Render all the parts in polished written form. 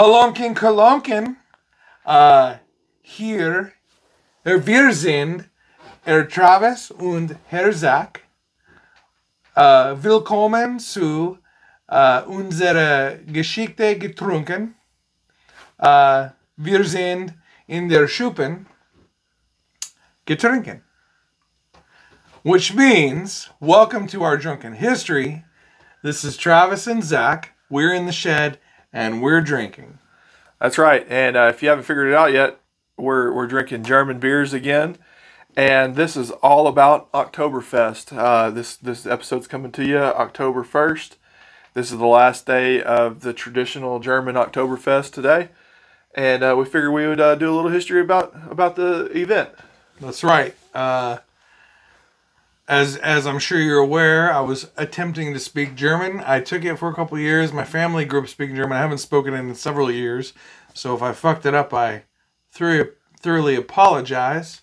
Halonkin Kalonkin, hier, wir sind Travis und Herzak. Willkommen zu unserer Geschichte getrunken. Wir sind in der Schuppen getrunken. Which means, welcome to our drunken history. This is Travis and Zach. We're in the shed and we're drinking. That's right. And if you haven't figured it out yet, we're drinking German beers again. And this is all about Oktoberfest. This episode's coming to you October 1st. This is the last day of the traditional German Oktoberfest today. And we figured we would do a little history about the event. That's right. As I'm sure you're aware, I was attempting to speak German. I took it for a couple of years. My family grew up speaking German. I haven't spoken it in several years. So if I fucked it up, I thoroughly apologize.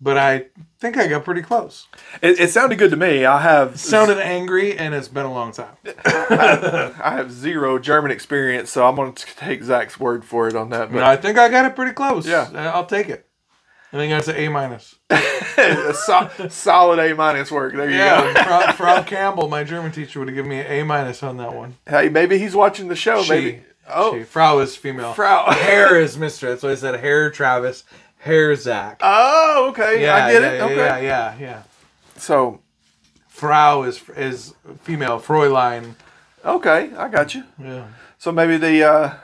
But I think I got pretty close. It sounded good to me. It sounded angry, and it's been a long time. I have zero German experience, so I'm going to take Zach's word for it on that. But no, I think I got it pretty close. Yeah. I'll take it. I think that's an A minus. Solid A minus work. There you go. Yeah, Frau Campbell, my German teacher, would have given me an A minus on that one. Hey, maybe he's watching the show. She, Frau is female. Frau. Hair is Mr. That's why I said hair Travis, hair Zach. Oh, okay. Yeah, I get it. Okay. Yeah. So, Frau is female. Fräulein. Okay, I got you. Yeah. So maybe the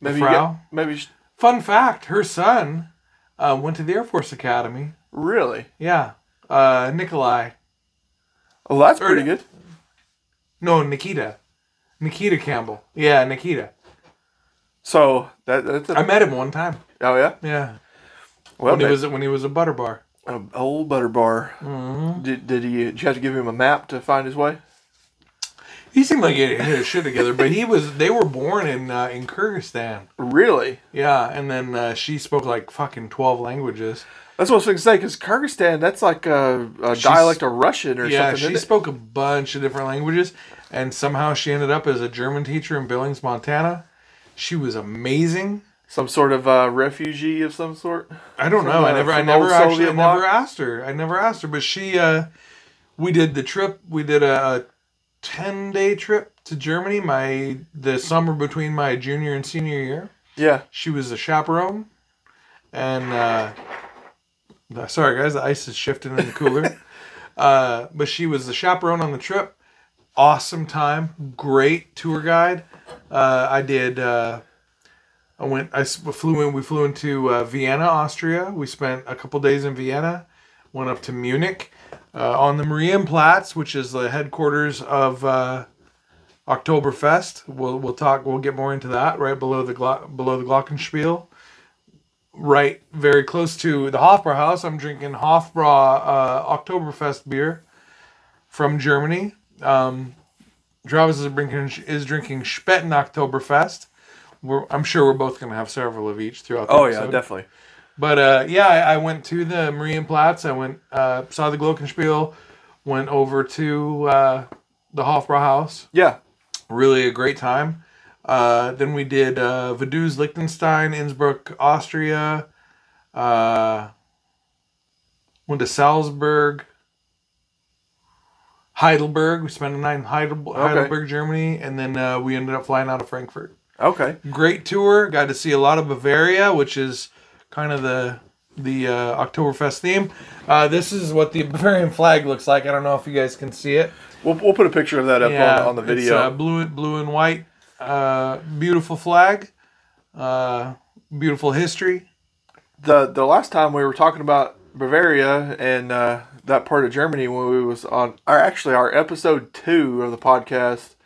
Frau. Fun fact: her son. Went to the Air Force Academy. Really? Yeah. Nikolai. Oh, that's pretty good. No, Nikita. Nikita Campbell. Yeah, Nikita. So that's I met him one time. Oh yeah. Yeah. Well, when he was a butter bar. An old butter bar. Mm-hmm. Did you have to give him a map to find his way? He seemed like he had his shit together, but they were born in Kyrgyzstan. Really? Yeah, and then she spoke like fucking 12 languages. That's what I was going to say, because Kyrgyzstan, that's like a dialect of Russian or something. Yeah, she spoke a bunch of different languages, and somehow she ended up as a German teacher in Billings, Montana. She was amazing. Some sort of refugee of some sort? I don't know. I never asked her, but she, we did the trip. We did a 10-day trip to Germany the summer between my junior and senior year. Yeah. She was a chaperone. And sorry guys, the ice is shifting in the cooler. But she was the chaperone on the trip. Awesome time. Great tour guide. We flew into Vienna, Austria. We spent a couple days in Vienna. Went up to Munich. On the Marienplatz, which is the headquarters of Oktoberfest, we'll get more into that. Right below the Glockenspiel, right very close to the Hofbräuhaus. I'm drinking Hofbrau Oktoberfest beer from Germany. Travis is drinking Spaten Oktoberfest. I'm sure we're both going to have several of each throughout the episode. Oh yeah, definitely. But, I went to the Marienplatz, saw the Glockenspiel, went over to the Hofbräuhaus. Yeah. Really a great time. Then we did Vaduz, Liechtenstein, Innsbruck, Austria, went to Salzburg, Heidelberg. We spent a night in Heidelberg, Germany, and then we ended up flying out of Frankfurt. Okay. Great tour. Got to see a lot of Bavaria, which is kind of the Oktoberfest theme. This is what the Bavarian flag looks like. I don't know if you guys can see it. We'll put a picture of that up on the video. It's blue and white. Beautiful flag. Beautiful history. The last time we were talking about Bavaria and that part of Germany when we was on our episode 2 of the podcast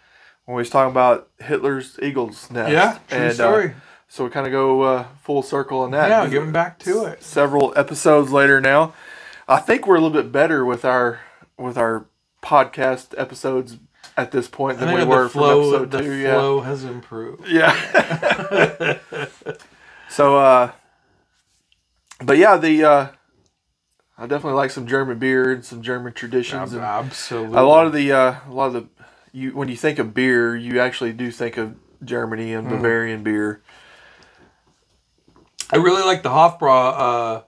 when we was talking about Hitler's Eagle's Nest. Yeah, true story. So we kind of go full circle on that. Yeah, getting back to it. Several episodes later now. I think we're a little bit better with our podcast episodes at this point than we were from episode 2. The flow has improved. Yeah. So, I definitely like some German beer and some German traditions. Absolutely. A lot of when you think of beer, you actually do think of Germany and Bavarian beer. I really like the Hofbräu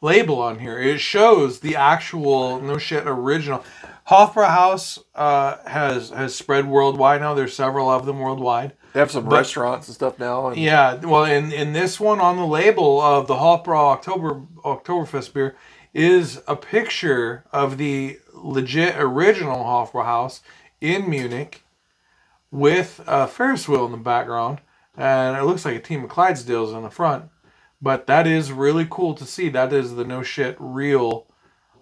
label on here. It shows the actual, no shit, original. Hofbräuhaus has spread worldwide now. There's several of them worldwide. They have some restaurants and stuff now. And yeah, well, in this one on the label of the Hofbräu Oktoberfest beer is a picture of the legit original Hofbräuhaus in Munich with a Ferris wheel in the background. And it looks like a team of Clydesdales in the front. But that is really cool to see. That is the no shit real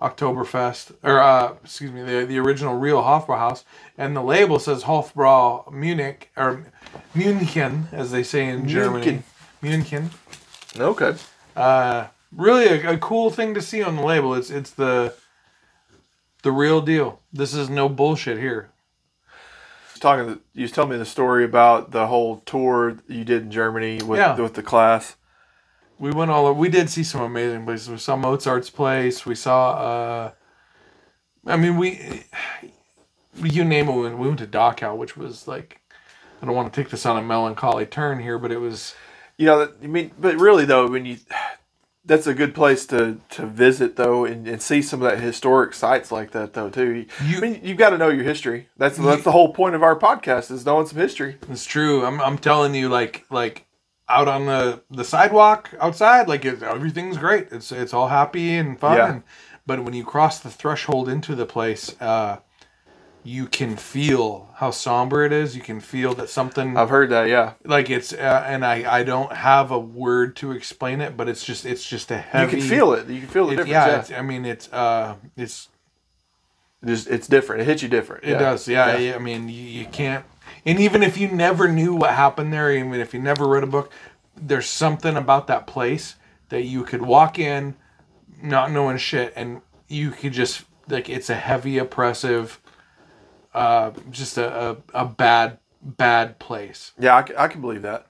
Oktoberfest. Or, excuse me, the original real Hofbräuhaus. And the label says Hofbrau Munich, or München, as they say in Germany. München. Okay. Really a cool thing to see on the label. It's the real deal. This is no bullshit here. You was telling me the story about the whole tour you did in Germany with the class. We went all over. We did see some amazing places. We saw Mozart's place. We saw, I mean, you name it. We went to Dachau, which was like, I don't want to take this on a melancholy turn here, but it was, you know, I mean, but really though, when you, that's a good place to visit though, and see some of that historic sites like that though too. I mean, you've got to know your history. That's the whole point of our podcast, is knowing some history. It's true. I'm telling you, like out on the sidewalk outside, like everything's great. It's all happy and fun. Yeah. But when you cross the threshold into the place, you can feel how somber it is. You can feel that something... I've heard that, yeah. Like it's... and I don't have a word to explain it, but it's just a heavy... You can feel it. You can feel the difference. Yeah, yeah. It's different. It hits you different. Yeah. It does, yeah. I mean, you can't... And even if you never knew what happened there, even if you never read a book, there's something about that place that you could walk in not knowing shit, and you could just... Like, it's a heavy, oppressive... just a bad place. Yeah, I can believe that.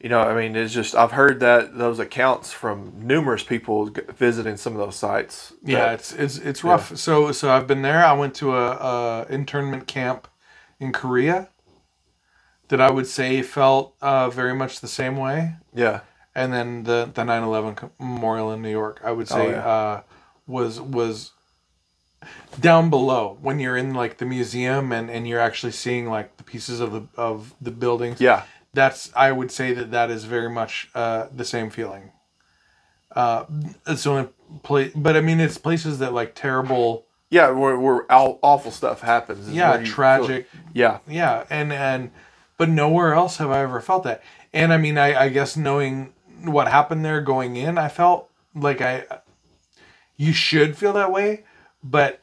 You know, I mean, it's just, I've heard that those accounts from numerous people visiting some of those sites. Yeah, it's rough. Yeah. So I've been there. I went to a internment camp in Korea that I would say felt very much the same way. Yeah. And then the 9/11 memorial in New York, I would say, was down below, when you're in like the museum and you're actually seeing like the pieces of the buildings. Yeah, that's, I would say that is very much the same feeling. It's the only place, but I mean, it's places that like terrible. Yeah, where awful stuff happens. Yeah, tragic. Yeah, but nowhere else have I ever felt that. And I mean, I guess knowing what happened there going in, I felt like you should feel that way. But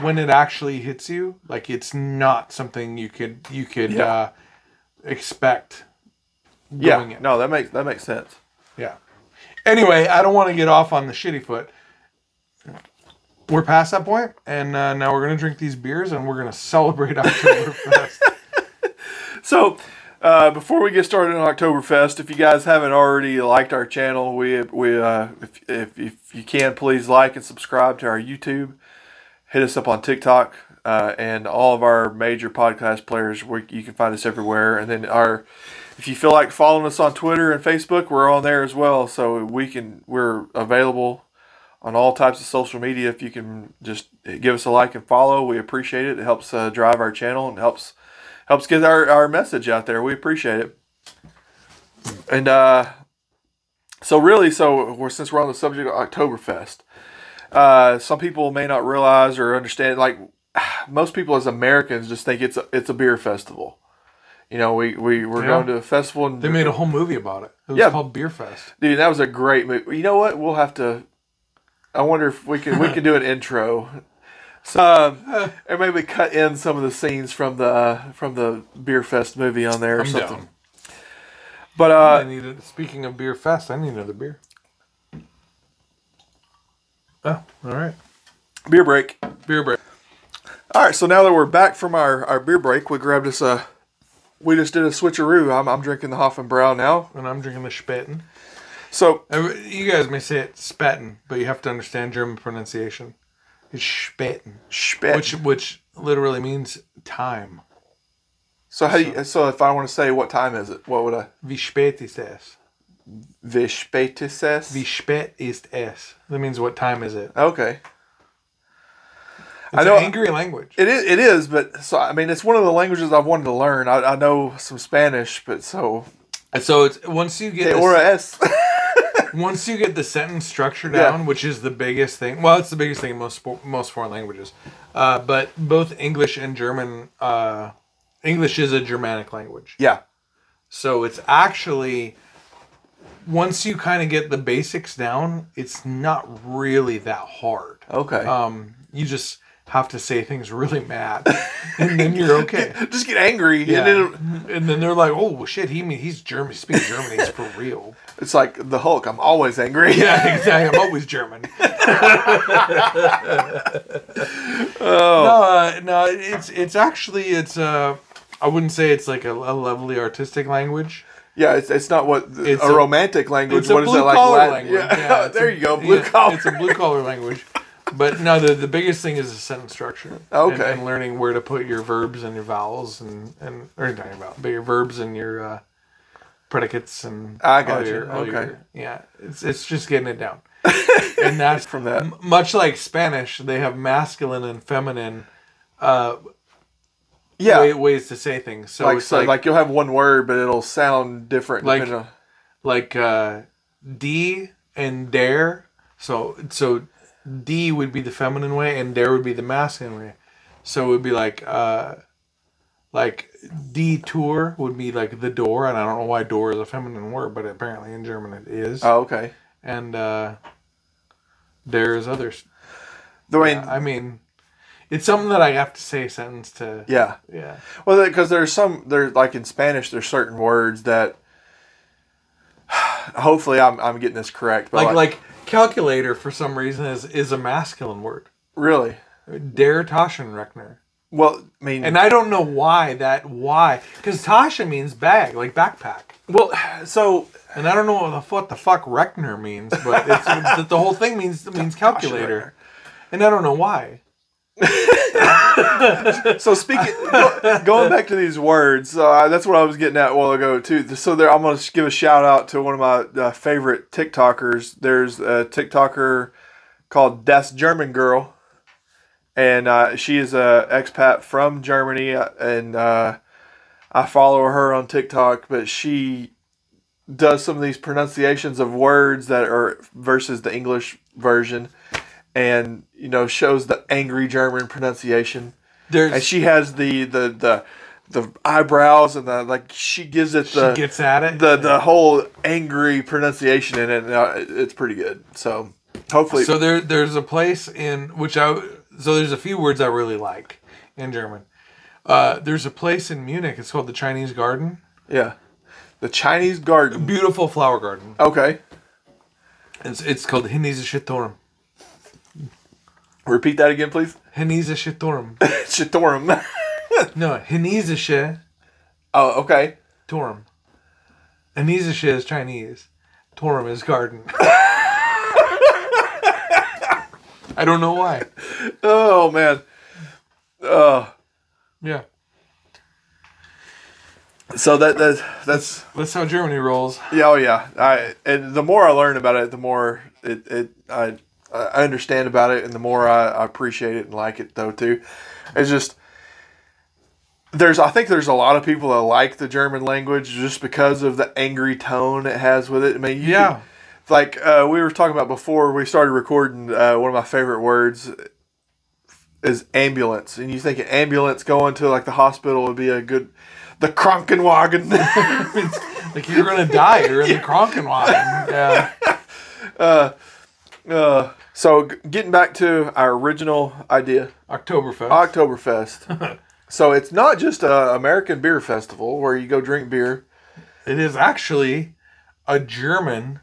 when it actually hits you, like, it's not something you could expect. Going in. No, that makes sense. Yeah. Anyway, I don't want to get off on the shitty foot. We're past that point, and now we're gonna drink these beers and we're gonna celebrate Oktoberfest. So, before we get started on Oktoberfest, if you guys haven't already liked our channel, if you can, please like and subscribe to our YouTube. Hit us up on TikTok and all of our major podcast players. You can find us everywhere. And then if you feel like following us on Twitter and Facebook, we're on there as well. So we're available on all types of social media. If you can just give us a like and follow, we appreciate it. It helps drive our channel and helps get our message out there. We appreciate it. And since we're on the subject of Oktoberfest, some people may not realize or understand, like, most people as Americans just think it's a beer festival. You know, we're going to a festival. And they made a whole movie about it. It was called Beer Fest. Dude, that was a great movie. You know what? We'll have to... I wonder if we can do an intro. So, and maybe cut in some of the scenes from the Beer Fest movie on there or something. Down. But speaking of Beer Fest, I need another beer. Oh, all right. Beer break. Beer break. All right, so now that we're back from our beer break, we grabbed us a... We just did a switcheroo. I'm drinking the Hopfenbrau now. And I'm drinking the Spaten. So... You guys may say it Spaten, but you have to understand German pronunciation. It's Spaten. Spaten. Which literally means time. So if I want to say what time is it, what would I? Wie spät ist es? Wie spät ist es? Wie spät ist es? That means what time is it? Okay. It's an angry language. It is, but so I mean, it's one of the languages I've wanted to learn. I know some Spanish, but so it's once you get once you get the sentence structure down, yeah, which is the biggest thing. Well, it's the biggest thing in most foreign languages, but both English and German. English is a Germanic language. Yeah. So it's actually, once you kind of get the basics down, it's not really that hard. Okay. You just have to say things really mad, and then you're okay. Just get angry, yeah, and then they're like, "Oh shit, he's German. He speaks German. He's for real." It's like the Hulk. I'm always angry. Yeah, exactly. I'm always German. No, it's actually I wouldn't say it's like a lovely artistic language. Yeah, it's not a romantic language. What is that like? Language. Yeah. Yeah, there you go. Blue collar. It's a blue collar language. But no, the biggest thing is the sentence structure. Okay. And learning where to put your verbs and your vowels but your verbs and your predicates and it's just getting it down. And that's from that. Much like Spanish, they have masculine and feminine ways to say things. So like you'll have one word, but it'll sound different. Like D and dare. So D would be the feminine way, and there would be the masculine way. So it would be like detour would be like the door, and I don't know why door is a feminine word, but apparently in German it is. Oh, okay. And there's others. It's something that I have to say sentence to. Yeah. Yeah. Well, because like in Spanish, there's certain words that. Hopefully, I'm getting this correct, but like calculator for some reason is a masculine word. Really? Der Taschenrechner. Well, I mean, and I don't know why, because Tasche means bag, like backpack. Well, so, and I don't know what the fuck Rechner means, but it's the whole thing means calculator, and I don't know why. So speaking, going back to these words, that's what I was getting at a while ago too. So I'm going to give a shout out to one of my favorite TikTokers. There's a TikToker called Das German Girl, and she is an expat from Germany, and I follow her on TikTok. But she does some of these pronunciations of words that are versus the English version. And shows the angry German pronunciation. And she has the eyebrows and she gives it she gets at it. The whole angry pronunciation in it. It's pretty good. So hopefully. So there's a place in which there's a few words I really like in German. There's a place in Munich. It's called the Chinese Garden. Yeah, the Chinese Garden. A beautiful flower garden. Okay. It's called Chinesischer Turm. Repeat that again, please. Chinesischer Turm. Turm. No, Chinesischer. Oh, okay. Turm. Chinesische is Chinese. Turm is garden. I don't know why. Oh, man. Yeah. So that's how Germany rolls. Yeah, oh yeah. And the more I learn about it, the more I understand about it, and the more I appreciate it and like it though too. It's just I think there's a lot of people that like the German language just because of the angry tone it has with it. I mean, like we were talking about before we started recording, one of my favorite words is ambulance, and you think an ambulance going to like the hospital would be the Krankenwagen. Like you're gonna die, you're in the Krankenwagen. Yeah. So getting back to our original idea, Oktoberfest. So it's not just an American beer festival where you go drink beer. It is actually a German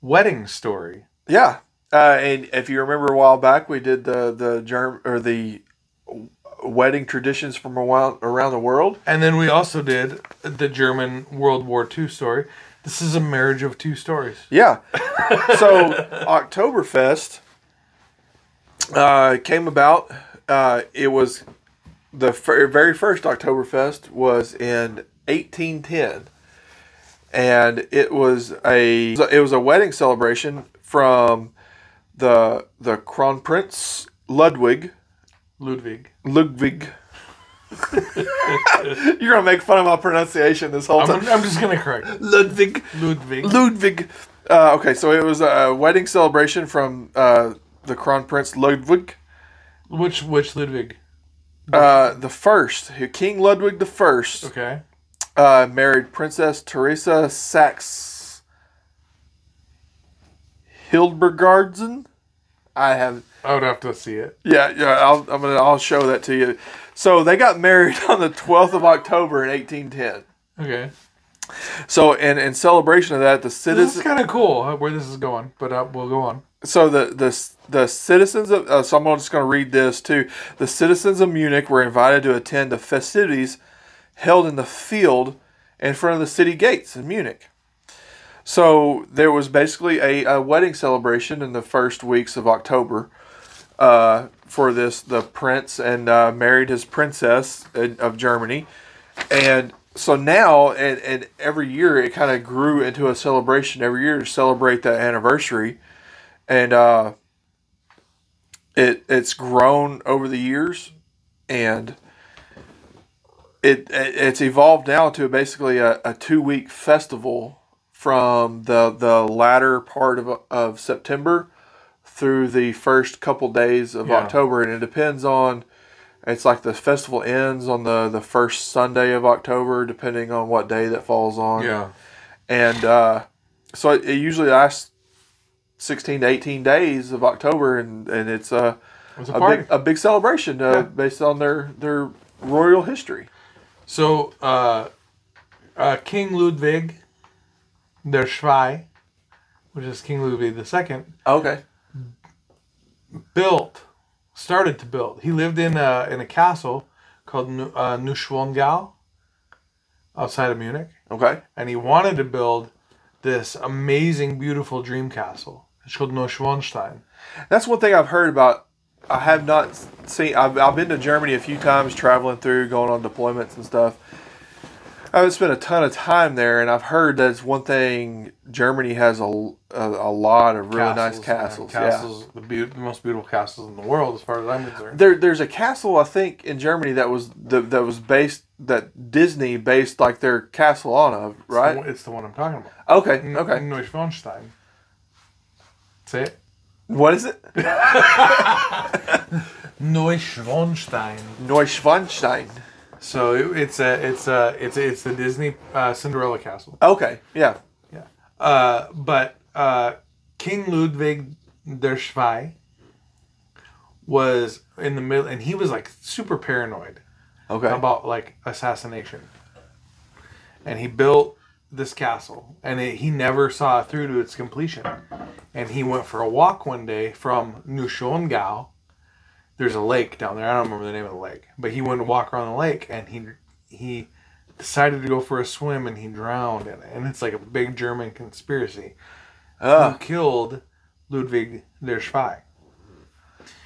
wedding story. Yeah, and if you remember a while back, we did the wedding traditions from around the world, and then we also did the German World War II story. This is a marriage of two stories. Yeah. So Oktoberfest came about. It was the very first Oktoberfest was in 1810, and it was a wedding celebration from the Kronprinz Ludwig. You're gonna make fun of my pronunciation this whole time. I'm just gonna correct Ludwig. Okay, so it was a wedding celebration from the Kronprinz Ludwig. Which Ludwig? The first, King Ludwig I. Okay. Married Princess Teresa Sachs Hildbergardsen. I would have to see it. Yeah. I'll show that to you. So they got married on the 12th of October in 1810. Okay. So in celebration of that, the citizens. This is kind of cool where this is going, but we'll go on. So the citizens of so I'm just going to read this too. The citizens of Munich were invited to attend the festivities held in the field in front of the city gates in Munich. So there was basically a wedding celebration in the first weeks of October for this. The prince and married his princess of Germany, and so now and every year it kind of grew into a celebration every year to celebrate that anniversary, and it's grown over the years, and it's evolved now to basically a 2-week festival. From the latter part of September through the first couple days of October. And it depends on, it's like the festival ends on the first Sunday of October, depending on what day that falls on. Yeah. And so it usually lasts 16 to 18 days of October, and it's a big celebration based on their royal history. So King Ludwig... Their Schwei, which is King Ludwig II. Okay. Started to build. He lived in a castle called Neuschwanstein, outside of Munich. Okay. And he wanted to build this amazing, beautiful dream castle. It's called Neuschwanstein. That's one thing I've heard about. I have not seen. I've been to Germany a few times, traveling through, going on deployments and stuff. I haven't spent a ton of time there, and I've heard that it's one thing, Germany has a lot of really nice castles. Yeah. The most beautiful castles in the world, as far as I'm concerned. There's a castle, I think, in Germany that Disney based like their castle on of, right? It's the one I'm talking about. Okay. Neuschwanstein. Say it. What is it? Neuschwanstein. So it's the Disney Cinderella castle. Okay, yeah. But King Ludwig der Schwei was in the middle, and he was like super paranoid. Okay. About like assassination, and he built this castle, and he never saw it through to its completion. And he went for a walk one day from Neuschwanstein. There's a lake down there. I don't remember the name of the lake. But he went to walk around the lake, and he decided to go for a swim, and he drowned in it. And it's like a big German conspiracy. Who killed Ludwig der Schwei.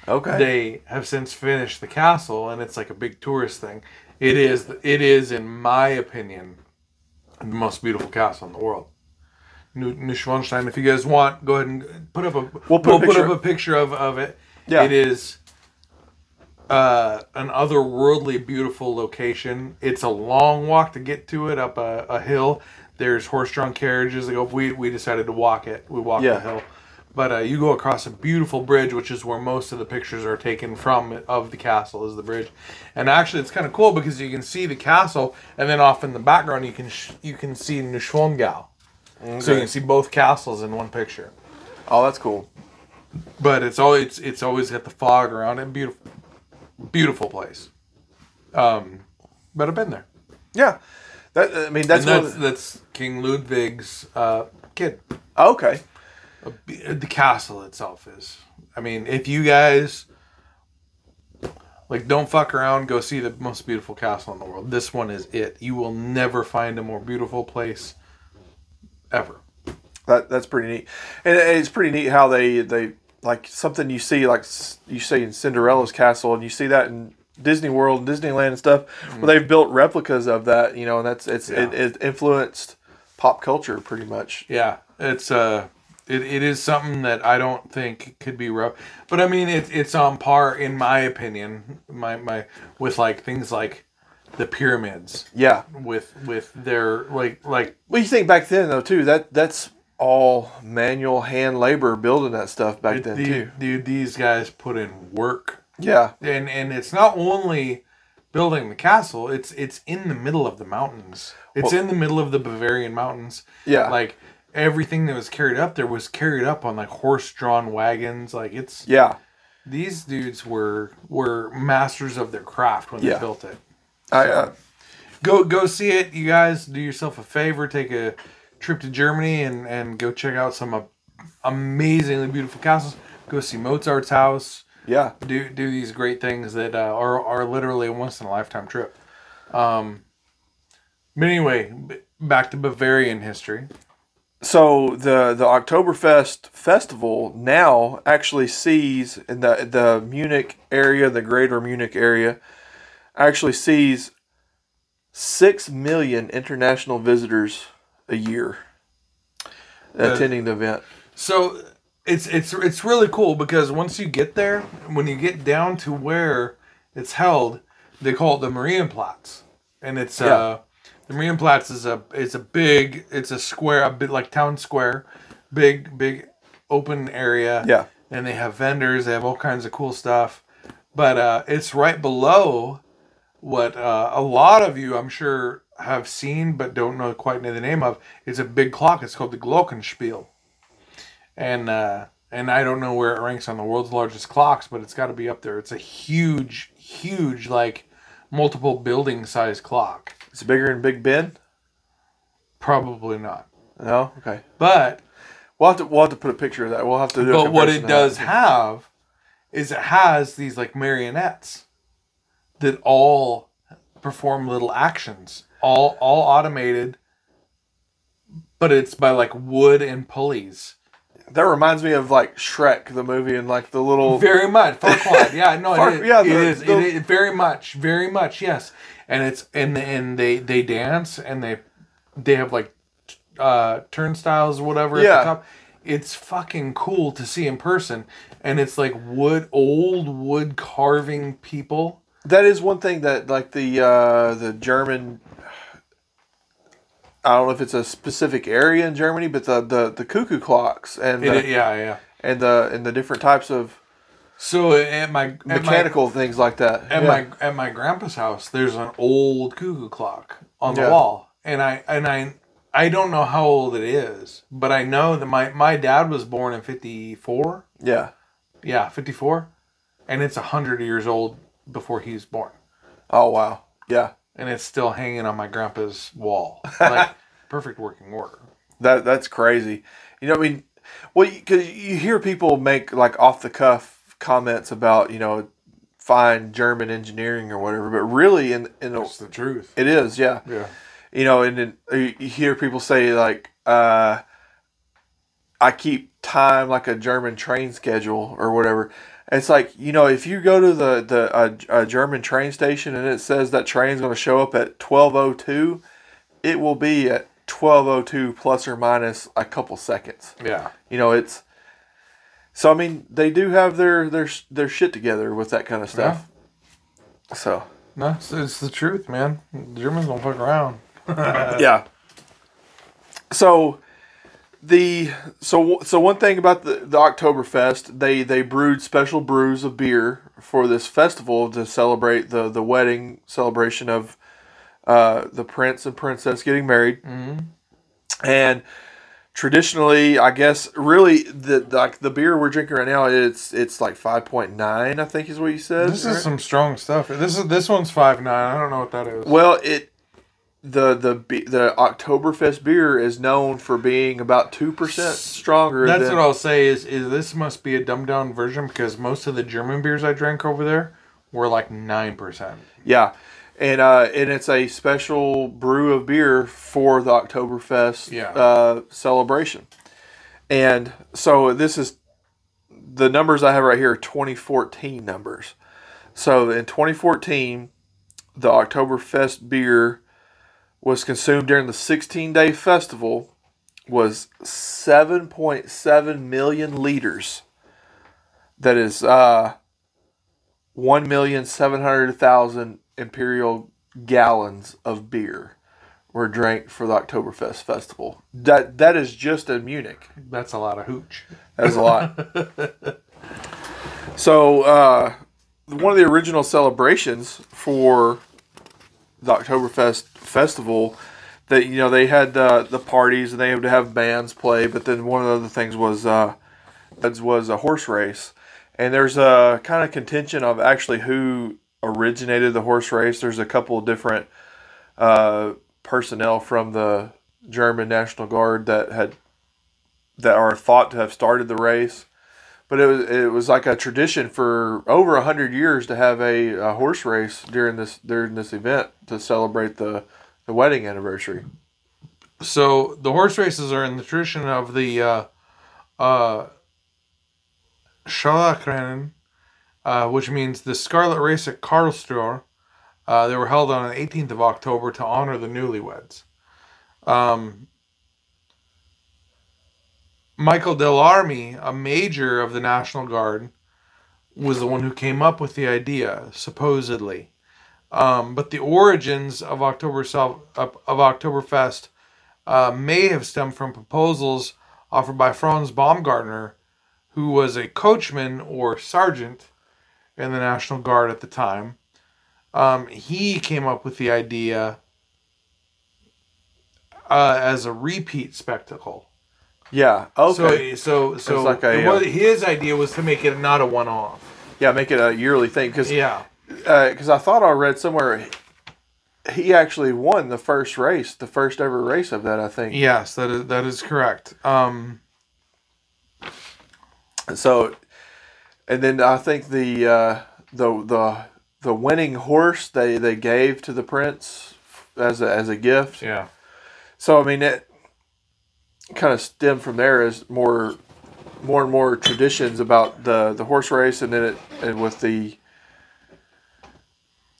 Okay. They have since finished the castle, and it's like a big tourist thing. It is, in my opinion, the most beautiful castle in the world. Neuschwanstein, if you guys want, go ahead and put up a picture of it. Yeah. It is... an otherworldly beautiful location. It's a long walk to get to it, up a hill. There's horse-drawn carriages that go. We decided to walk it. We walked the hill. But you go across a beautiful bridge, which is where most of the pictures are taken from of the castle, is the bridge. And actually, it's kind of cool because you can see the castle, and then off in the background, you can see Neuschwanstein. Okay. So you can see both castles in one picture. Oh, that's cool. But it's always got the fog around it. Beautiful. Beautiful place, but I've been there. Yeah, that's King Ludwig's kid. Okay, the castle itself is. I mean, if you guys don't fuck around, go see the most beautiful castle in the world. This one is it. You will never find a more beautiful place ever. That's pretty neat, and it's pretty neat how they. Like something you see in Cinderella's castle, and you see that in Disney World, Disneyland and stuff, where they've built replicas of that, you know, and that's it influenced pop culture pretty much. Yeah, it's it is something that I don't think could be rough, but I mean it's on par in my opinion, my with like things like the pyramids. Yeah, with their like. Well, you think back then though too that's all manual hand labor building that stuff back then too. Dude, these guys put in work. Yeah, and it's not only building the castle; it's in the middle of the mountains. It's in the middle of the Bavarian mountains. Yeah, like everything that was carried up there was carried up on like horse-drawn wagons. Like it's these dudes were masters of their craft when they built it. So, go see it, you guys. Do yourself a favor, take a trip to Germany and go check out some amazingly beautiful castles. Go see Mozart's house. Yeah, do these great things that are literally a once in a lifetime trip. But anyway, back to Bavarian history. So the Oktoberfest festival now actually sees in the Munich area, the greater Munich area, actually sees 6 million international visitors a year attending the event. So it's really cool because once you get there, when you get down to where it's held, they call it the Marienplatz, and it's the Marienplatz is a square, a bit like town square, big open area. Yeah, and they have vendors, they have all kinds of cool stuff, but it's right below what a lot of you I'm sure have seen but don't know quite know the name of. It's a big clock. It's called the Glockenspiel. And I don't know where it ranks on the world's largest clocks, but it's got to be up there. It's a huge, like, multiple building-sized clock. Is it bigger than Big Ben? Probably not. No? Okay. But we'll have to put a picture of that. We'll have to do a comparison. But what it does have is it has these, like, marionettes that all perform little actions. All automated, but it's by, like, wood and pulleys. That reminds me of, like, Shrek, the movie, and, like, the little... Very much. Farquaad. Yeah, no, it is. Very much, yes. And it's... And they dance, and they have, like, turnstiles or whatever at the top. It's fucking cool to see in person. And it's, like, old wood carving people. That is one thing that, like, the German... I don't know if it's a specific area in Germany, but the cuckoo clocks and the different types of mechanical things like that. At my grandpa's house, there's an old cuckoo clock on the wall, and I don't know how old it is, but I know that my dad was born in 54. Yeah, 54, and it's 100 years old before he was born. Oh wow, yeah. And it's still hanging on my grandpa's wall. Like, perfect working order. That's crazy. You know, I mean, well, because you hear people make, like, off-the-cuff comments about, you know, fine German engineering or whatever, but really it's the truth. It is, yeah. Yeah. You know, and then you hear people say, like, I keep time like a German train schedule or whatever. It's like, you know, if you go to the German train station and it says that train's going to show up at 12:02, it will be at 12:02 plus or minus a couple seconds. Yeah. You know, it's... So, I mean, they do have their shit together with that kind of stuff. Yeah. So. No, it's the truth, man. The Germans don't fuck around. Yeah. So... So one thing about the Oktoberfest, they brewed special brews of beer for this festival to celebrate the wedding celebration of the prince and princess getting married. Mm-hmm. And traditionally, I guess, really the beer we're drinking right now, it's like 5.9, I think is what you said. This is some strong stuff. This one's 5.9. I don't know what that is. Well, The Oktoberfest beer is known for being about 2% stronger. That's what I'll say is this must be a dumbed down version, because most of the German beers I drank over there were like 9%. Yeah, and it's a special brew of beer for the Oktoberfest celebration, and so this is the numbers I have right here are 2014 numbers. So in 2014, the Oktoberfest beer was consumed during the 16-day festival was 7.7 million liters. That is 1,700,000 imperial gallons of beer were drank for the Oktoberfest festival. That is just in Munich. That's a lot of hooch. That's a lot. So one of the original celebrations for the Oktoberfest festival, that they had the parties and they had to have bands play, but then one of the other things was a horse race. And there's a kind of contention of actually who originated the horse race. There's a couple of different personnel from the German National Guard that are thought to have started the race. But it was like a tradition for over 100 years to have a horse race during this event to celebrate the wedding anniversary. So the horse races are in the tradition of the Schalachrennen, which means the Scarlet Race at Karlstor. They were held on the 18th of October to honor the newlyweds. Michael DeLarmy, a major of the National Guard, was the one who came up with the idea, supposedly. But the origins of Oktoberfest may have stemmed from proposals offered by Franz Baumgartner, who was a coachman or sergeant in the National Guard at the time. He came up with the idea as a repeat spectacle. Yeah. Okay. So like his idea was to make it not a one-off. Yeah, make it a yearly thing. Because I thought I read somewhere he actually won the first race, the first ever race of that. I think. Yes, that is correct. So, and then I think the winning horse they gave to the prince as a gift. Yeah. So I mean, it kind of stemmed from there as more and more traditions about the horse race, and then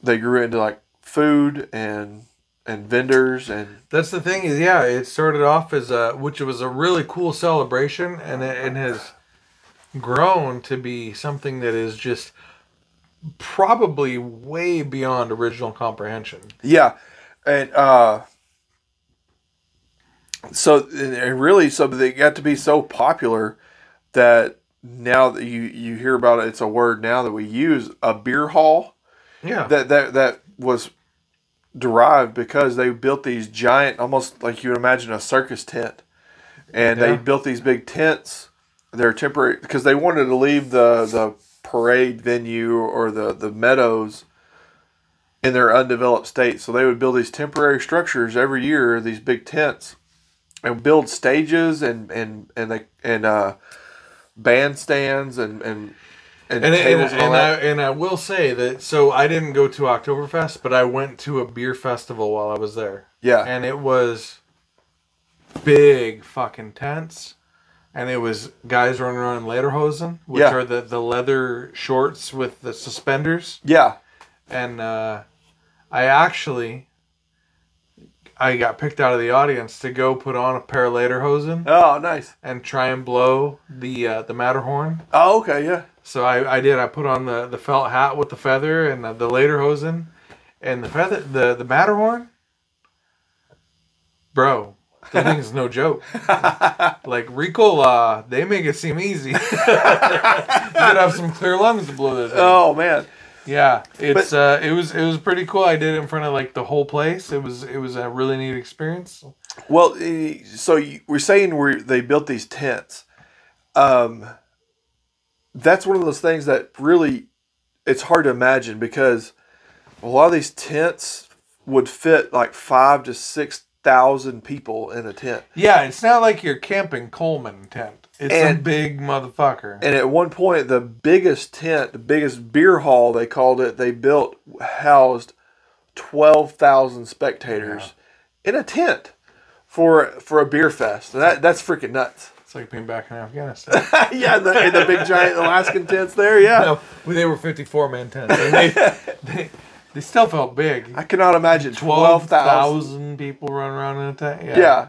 they grew into like food and vendors, and that's the thing is it started off as which was a really cool celebration, and it has grown to be something that is just probably way beyond original comprehension. Yeah. And so they got to be so popular that now that you hear about it, it's a word now that we use, a beer hall. Yeah. That was derived because they built these giant, almost like you would imagine a circus tent. And they built these big tents. They're temporary because they wanted to leave the parade venue or the meadows in their undeveloped state. So they would build these temporary structures every year, these big tents, and build stages and bandstands and tables and all that. I will say that, so I didn't go to Oktoberfest, but I went to a beer festival while I was there. Yeah. And it was big fucking tents. And it was guys running around in Lederhosen, which are the leather shorts with the suspenders. Yeah. And I got picked out of the audience to go put on a pair of Lederhosen. Oh, nice. And try and blow the Matterhorn. Oh, okay, yeah. So I did. I put on the felt hat with the feather and the Lederhosen. And the feather, the Matterhorn? Bro. The thing's no joke. Like Ricola, they make it seem easy. You could have some clear lungs to blow this. Oh man, yeah. It's it was pretty cool. I did it in front of like the whole place. It was a really neat experience. Well, so we're saying they built these tents. That's one of those things that really it's hard to imagine because a lot of these tents would fit like 5,000 to 6,000 people in a tent. Yeah, it's not like your camping Coleman tent. It's a big motherfucker. And at one point, the biggest tent, the biggest beer hall, they called it, they built, housed 12,000 spectators in a tent for a beer fest. And that's freaking nuts. It's like being back in Afghanistan. Yeah, in the big giant Alaskan tents there, yeah. No, they were 54-man tents. And they still felt big. I cannot imagine 12,000 people running around in a tent. Yeah.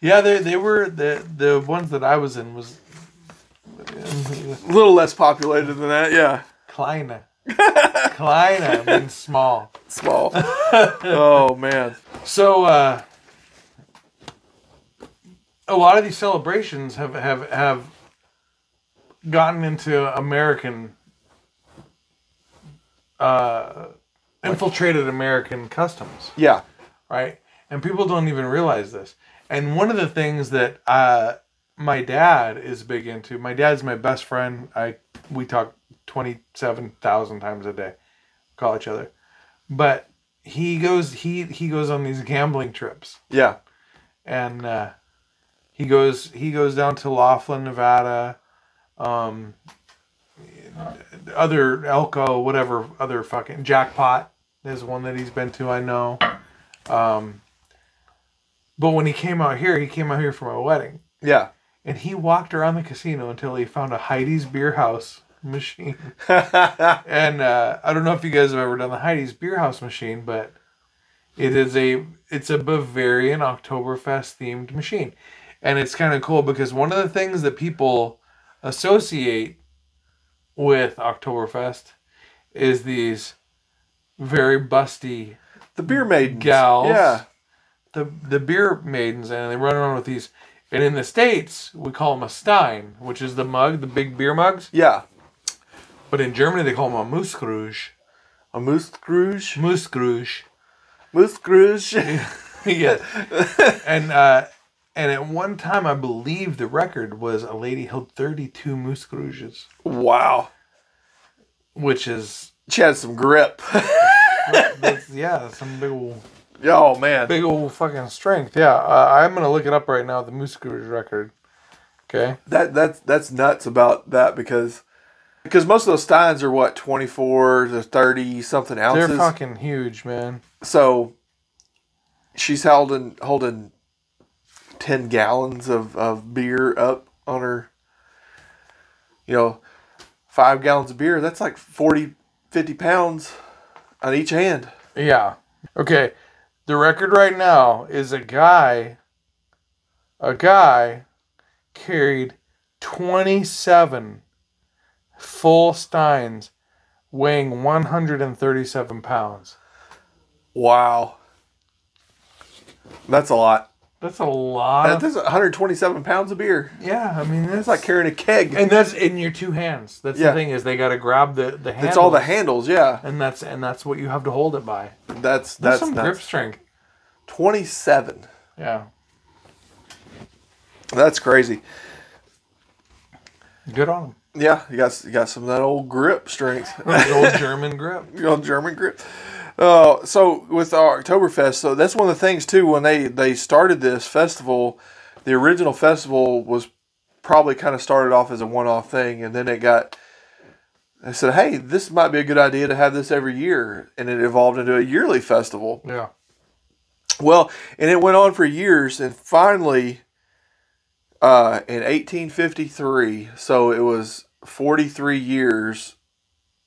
Yeah, they were, the ones that I was in was... a little less populated than that, yeah. Kleine. Kleine means small. Small. Oh, man. So, a lot of these celebrations have gotten into American, infiltrated American customs. Yeah. Right? And people don't even realize this. And one of the things that my dad is big into, my dad's my best friend. We talk 27,000 times a day, call each other. But he goes on these gambling trips. Yeah. And, He goes down to Laughlin, Nevada, other Elko, whatever, other fucking Jackpot is one that he's been to, I know. But when he came out here for my wedding. Yeah. And he walked around the casino until he found a Heidi's Beer House machine. And I don't know if you guys have ever done the Heidi's Beer House machine, but it's a Bavarian Oktoberfest themed machine. And it's kind of cool because one of the things that people associate with Oktoberfest is these very busty, the beer maidens, gals, yeah, the beer maidens, and they run around with these. And in the States, we call them a Stein, which is the mug, the big beer mugs. Yeah. But in Germany, they call them a Maßkrug. A Maßkrug. Maßkrug. Maßkrug. Yeah. And at one time, I believe the record was a lady held 32 Maßkrugs. Wow. Which is... She had some grip. That's some big old... Oh, man. Big old fucking strength. Yeah, I'm going to look it up right now, the Maßkrug record. Okay? That's nuts about that because most of those steins are, 24 to 30-something ounces? They're fucking huge, man. So, she's holding 10 gallons of beer up on her, 5 gallons of beer. That's like 40, 50 pounds on each hand. Yeah. Okay. The record right now is a guy carried 27 full steins weighing 137 pounds. Wow. That's a lot. That's a lot. That's 127 pounds of beer. Yeah, I mean that's like carrying a keg. And that's in your two hands. That's the thing is they got to grab the handles. It's all the handles, yeah. And that's what you have to hold it by. That's some grip strength. 27. Yeah. That's crazy. Good on him. Yeah, you got some of that old grip strength. The old German grip. The old German grip. So with our Oktoberfest, so that's one of the things too, when they started this festival, the original festival was probably kind of started off as a one-off thing. And then they said, hey, this might be a good idea to have this every year. And it evolved into a yearly festival. Yeah. Well, and it went on for years. And finally, in 1853, so it was 43 years,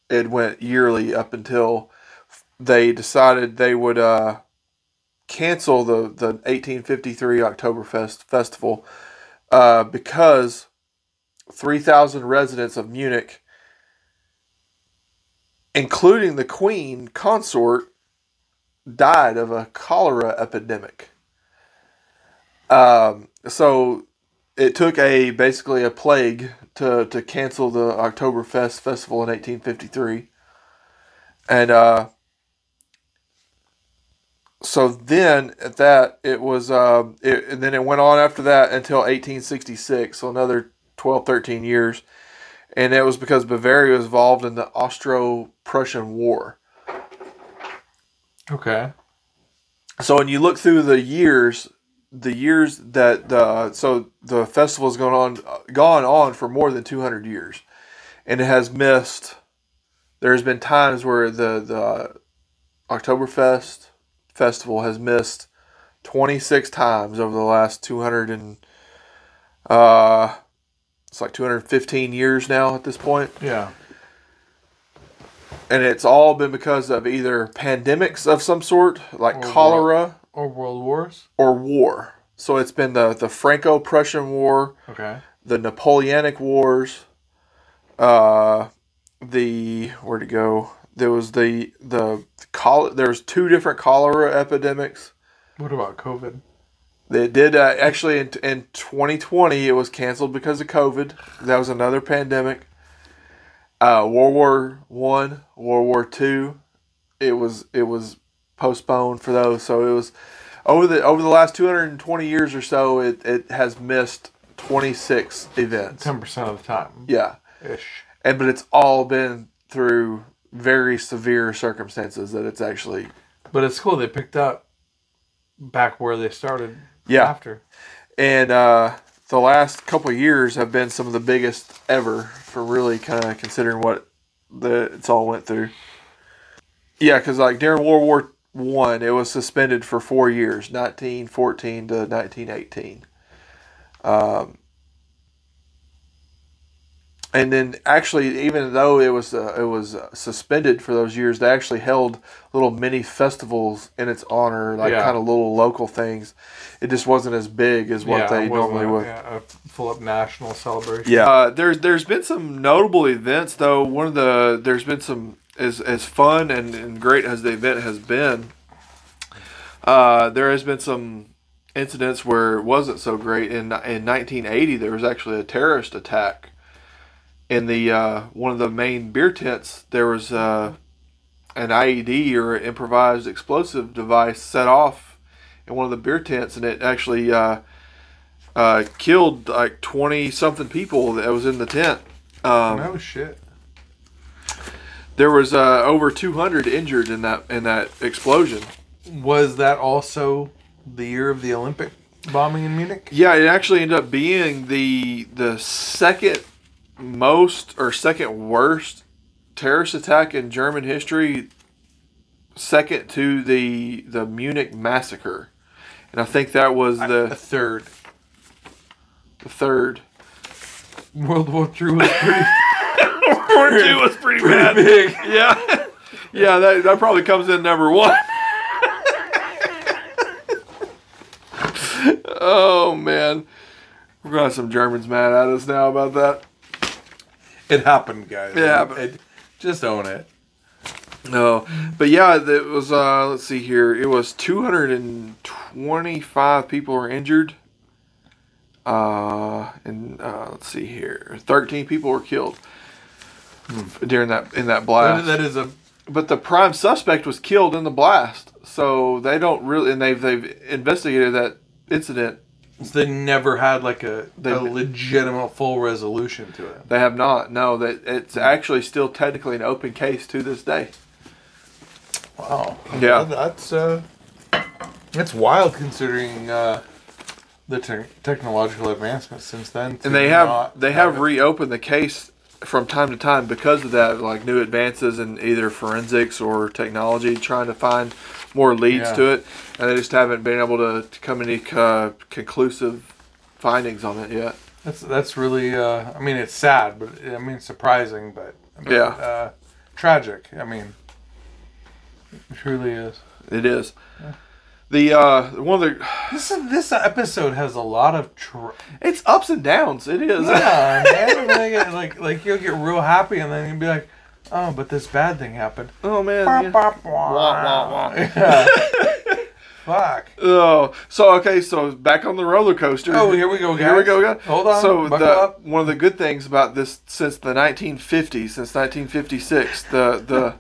it went yearly up until... they decided they would cancel the 1853 Oktoberfest festival because 3,000 residents of Munich, including the Queen consort, died of a cholera epidemic. So it took basically a plague to cancel the Oktoberfest festival in 1853, and. So then, at that, it was, and then it went on after that until 1866, so another 12, 13 years. And it was because Bavaria was involved in the Austro-Prussian War. Okay. So when you look through the years that the festival's gone on for more than 200 years, and it has missed. There's been times where the Oktoberfest festival has missed 26 times over the last 200 and It's like 215 years now at this point. Yeah. And it's all been because of either pandemics of some sort, like or cholera. Or world wars. Or war. So it's been the Franco-Prussian War. Okay. The Napoleonic Wars. Where'd it go? There was there's two different cholera epidemics. What about COVID? They did actually in 2020 it was canceled because of COVID. That was another pandemic. World War I, World War II, it was postponed for those. So it was over the last 220 years or so it has missed 26 events. 10% of the time. Yeah. Ish. But it's all been through very severe circumstances that it's actually... But it's cool. They picked up back where they started after. And the last couple of years have been some of the biggest ever for really kind of considering what it's all went through. Yeah, because like during World War I, it was suspended for 4 years, 1914 to 1918. And then, actually, even though it was suspended for those years, they actually held little mini festivals in its honor, like kind of little local things. It just wasn't as big as what they normally would. Yeah, a full-up national celebration. Yeah, there's been some notable events though. There's been some as fun and great as the event has been. There has been some incidents where it wasn't so great. In 1980, there was actually a terrorist attack. In the one of the main beer tents, there was an IED or improvised explosive device set off in one of the beer tents, and it actually killed like 20-something people that was in the tent. No shit. There was over 200 injured in that explosion. Was that also the year of the Olympic bombing in Munich? Yeah, it actually ended up being the second most or second worst terrorist attack in German history, second to the Munich massacre, and I think that was the third. World War II was pretty. World War II was pretty bad. Big. Yeah, yeah, that probably comes in number one. Oh man, we're gonna have some Germans mad at us now about that. It happened, guys. Yeah, it, just own it. No, but yeah, it was. Let's see here. It was 225 people were injured, and let's see here, 13 people were killed during that blast. That is but the prime suspect was killed in the blast, so they don't really, and they've investigated that incident. So they never had like a legitimate full resolution to it. They have not. No, it's actually still technically an open case to this day. Wow. Yeah. That's wild considering the technological advancements since then. And they have reopened the case from time to time because of that, like new advances in either forensics or technology, trying to find more leads to it, and they just haven't been able to come any conclusive findings on it yet. That's really, I mean, it's sad, but I mean, surprising, but yeah, tragic. I mean, it truly is. It is. Yeah. The one of the this episode has a lot of it's ups and downs. It is. Yeah, man, like you'll get real happy and then you'll be like, oh, but this bad thing happened. Oh man. Bah, yeah. Bah, bah. Wah, wah, wah. Yeah. Fuck. Oh, so back on the roller coaster. Oh, here we go, guys. Here we go, guys. Hold on. So one of the good things about this since the 1950s, since 1956, the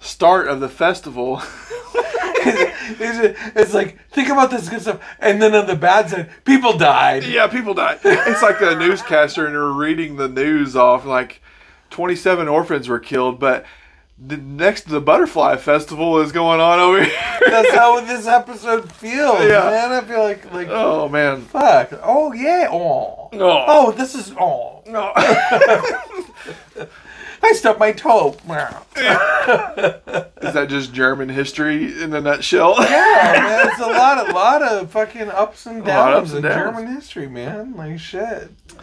start of the festival. It's like, think about this good stuff, and then on the bad side, people died. Yeah, people died. It's like a newscaster, and they're reading the news off, like 27 orphans were killed, but the butterfly festival is going on over here. That's how this episode feels, man. I feel like oh man, fuck, oh yeah, oh, no. Oh, this is oh no. I stubbed my toe. Is that just German history in a nutshell? Yeah, man, it's a lot of fucking ups and downs in German history, man. Like shit. Since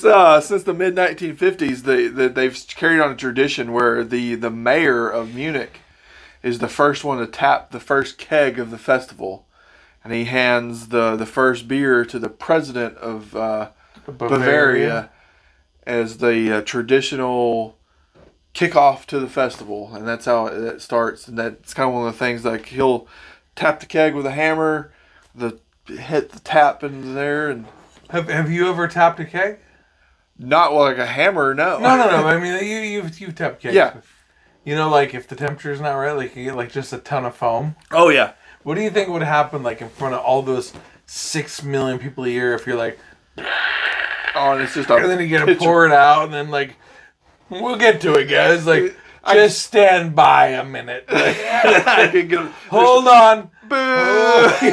the mid 1950s, they've carried on a tradition where the mayor of Munich is the first one to tap the first keg of the festival, and he hands the first beer to the president of Bavaria as the traditional kickoff to the festival, and that's how it starts. And that's kind of one of the things, like he'll tap the keg with a hammer, hit the tap in there. And have you ever tapped a keg? Not like a hammer, no. No. I mean, you've tapped kegs. Yeah. You know, like if the temperature's not right, like you get like just a ton of foam. Oh yeah. What do you think would happen like in front of all those 6 million people a year if you're like, oh, and it's just and then you get to pour it out, and then like, we'll get to it, guys. Like, just stand by a minute. Hold on. Boo! Hey,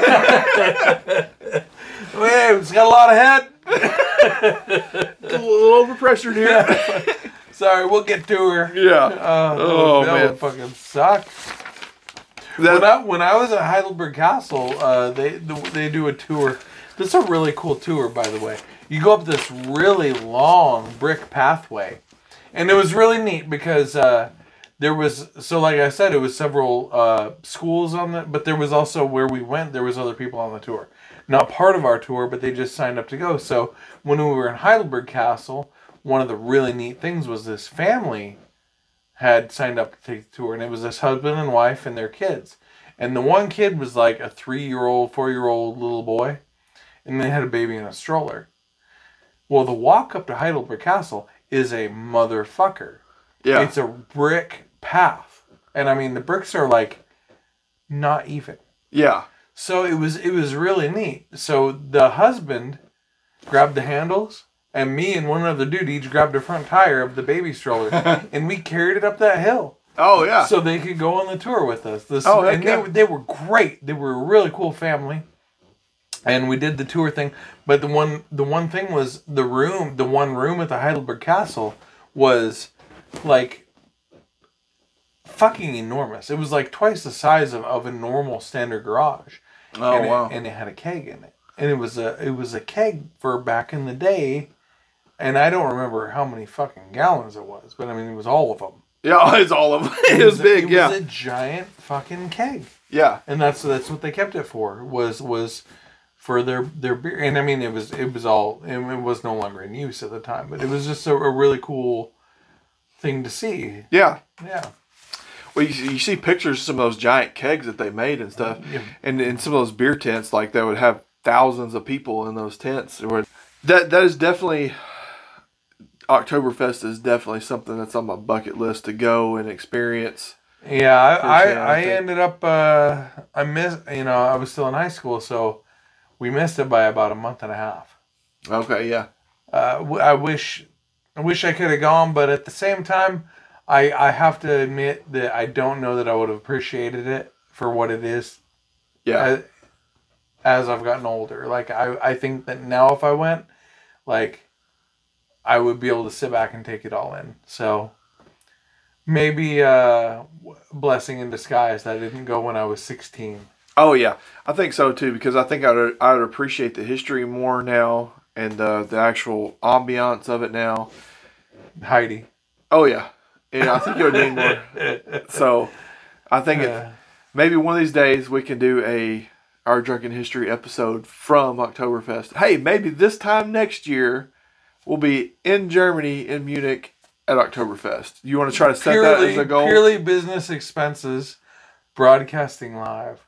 it's got a lot of head. A little overpressured here. Yeah. Sorry, we'll get to her. Yeah. That would fucking suck. When I was at Heidelberg Castle, they do a tour. This is a really cool tour, by the way. You go up this really long brick pathway. And it was really neat because there was, so like I said, it was several schools on it, but there was also where we went, there was other people on the tour. Not part of our tour, but they just signed up to go. So when we were in Heidelberg Castle, one of the really neat things was this family had signed up to take the tour, and it was this husband and wife and their kids. And the one kid was like a 3-year-old, 4-year-old little boy, and they had a baby in a stroller. Well, the walk up to Heidelberg Castle is a motherfucker. Yeah. It's a brick path. And I mean, the bricks are like not even. Yeah. So it was really neat. So the husband grabbed the handles, and me and one other dude each grabbed the front tire of the baby stroller, and we carried it up that hill. Oh yeah. So they could go on the tour with us. They were great. They were a really cool family. And we did the tour thing, but the one thing was the one room at the Heidelberg Castle was like fucking enormous. It was like twice the size of a normal standard garage. Oh, and wow! And it had a keg in it, and it was a keg for back in the day, and I don't remember how many fucking gallons it was, but I mean it was all of them. Yeah, it's all of them. It was big. It was a giant fucking keg. Yeah, and that's what they kept it for was. For their beer, and I mean it was no longer in use at the time, but it was just a really cool thing to see. Yeah. Well, you see pictures of some of those giant kegs that they made and stuff, yeah. and some of those beer tents, like that would have thousands of people in those tents. That is definitely, Oktoberfest is definitely something that's on my bucket list to go and experience. Yeah, I ended up I was still in high school, so. We missed it by about a month and a half. Okay, yeah. I wish I could have gone, but at the same time, I have to admit that I don't know that I would have appreciated it for what it is. Yeah. As I've gotten older, like I think that now if I went, like, I would be able to sit back and take it all in. So maybe a blessing in disguise that I didn't go when I was 16. Oh yeah, I think so too, because I think I'd appreciate the history more now and the actual ambiance of it now. Heidi. Oh yeah, and I think it would mean more. So, I think maybe one of these days we can do our drunken history episode from Oktoberfest. Hey, maybe this time next year we'll be in Germany in Munich at Oktoberfest. You want to try to set that as a goal? Purely business expenses, broadcasting live.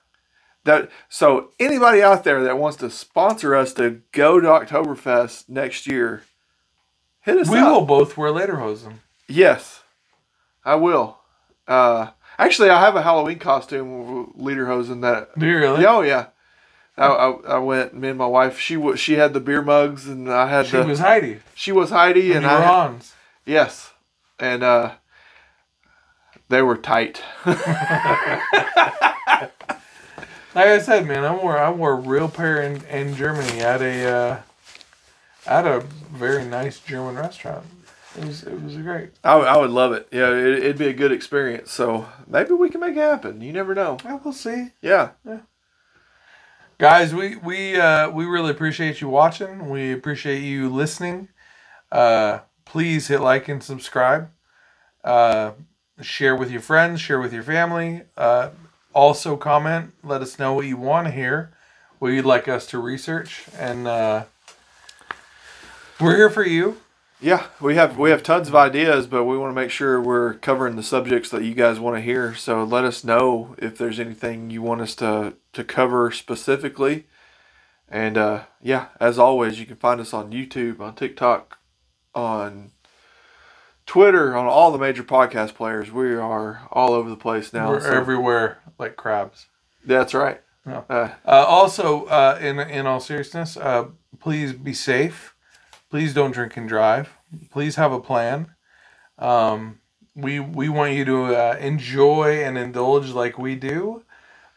So anybody out there that wants to sponsor us to go to Oktoberfest next year, hit us up. We will both wear Lederhosen. Yes, I will. Actually, I have a Halloween costume with Lederhosen. That, do you really? Oh, yeah. I went, me and my wife, she had the beer mugs, and I had She was Heidi. She was Heidi. And I had Hans. Yes. And they were tight. Like I said, man, I wore a real pair in Germany at a at a very nice German restaurant. It was great. I would love it. Yeah, it'd be a good experience. So maybe we can make it happen. You never know. Yeah, we'll see. Yeah. Guys, we really appreciate you watching. We appreciate you listening. Please hit like and subscribe. Share with your friends. Share with your family. Also comment. Let us know what you want to hear. What you'd like us to research. And we're here for you. Yeah, we have tons of ideas, but we want to make sure we're covering the subjects that you guys want to hear. So let us know if there's anything you want us to cover specifically. And as always, you can find us on YouTube, on TikTok, on Twitter, on all the major podcast players. We are all over the place now. We're everywhere like crabs. That's right. No. Also, in all seriousness, please be safe. Please don't drink and drive. Please have a plan. We want you to enjoy and indulge like we do,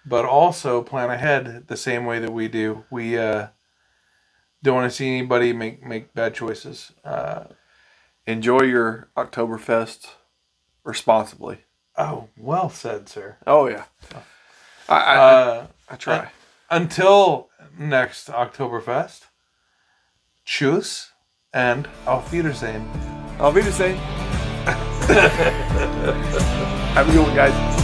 but also plan ahead the same way that we do. We don't want to see anybody make bad choices. Enjoy your Oktoberfest responsibly. Oh, well said, sir. Oh, yeah. I try. Until next Oktoberfest, tschüss. And auf Wiedersehen. Auf Wiedersehen. Have a good one, guys.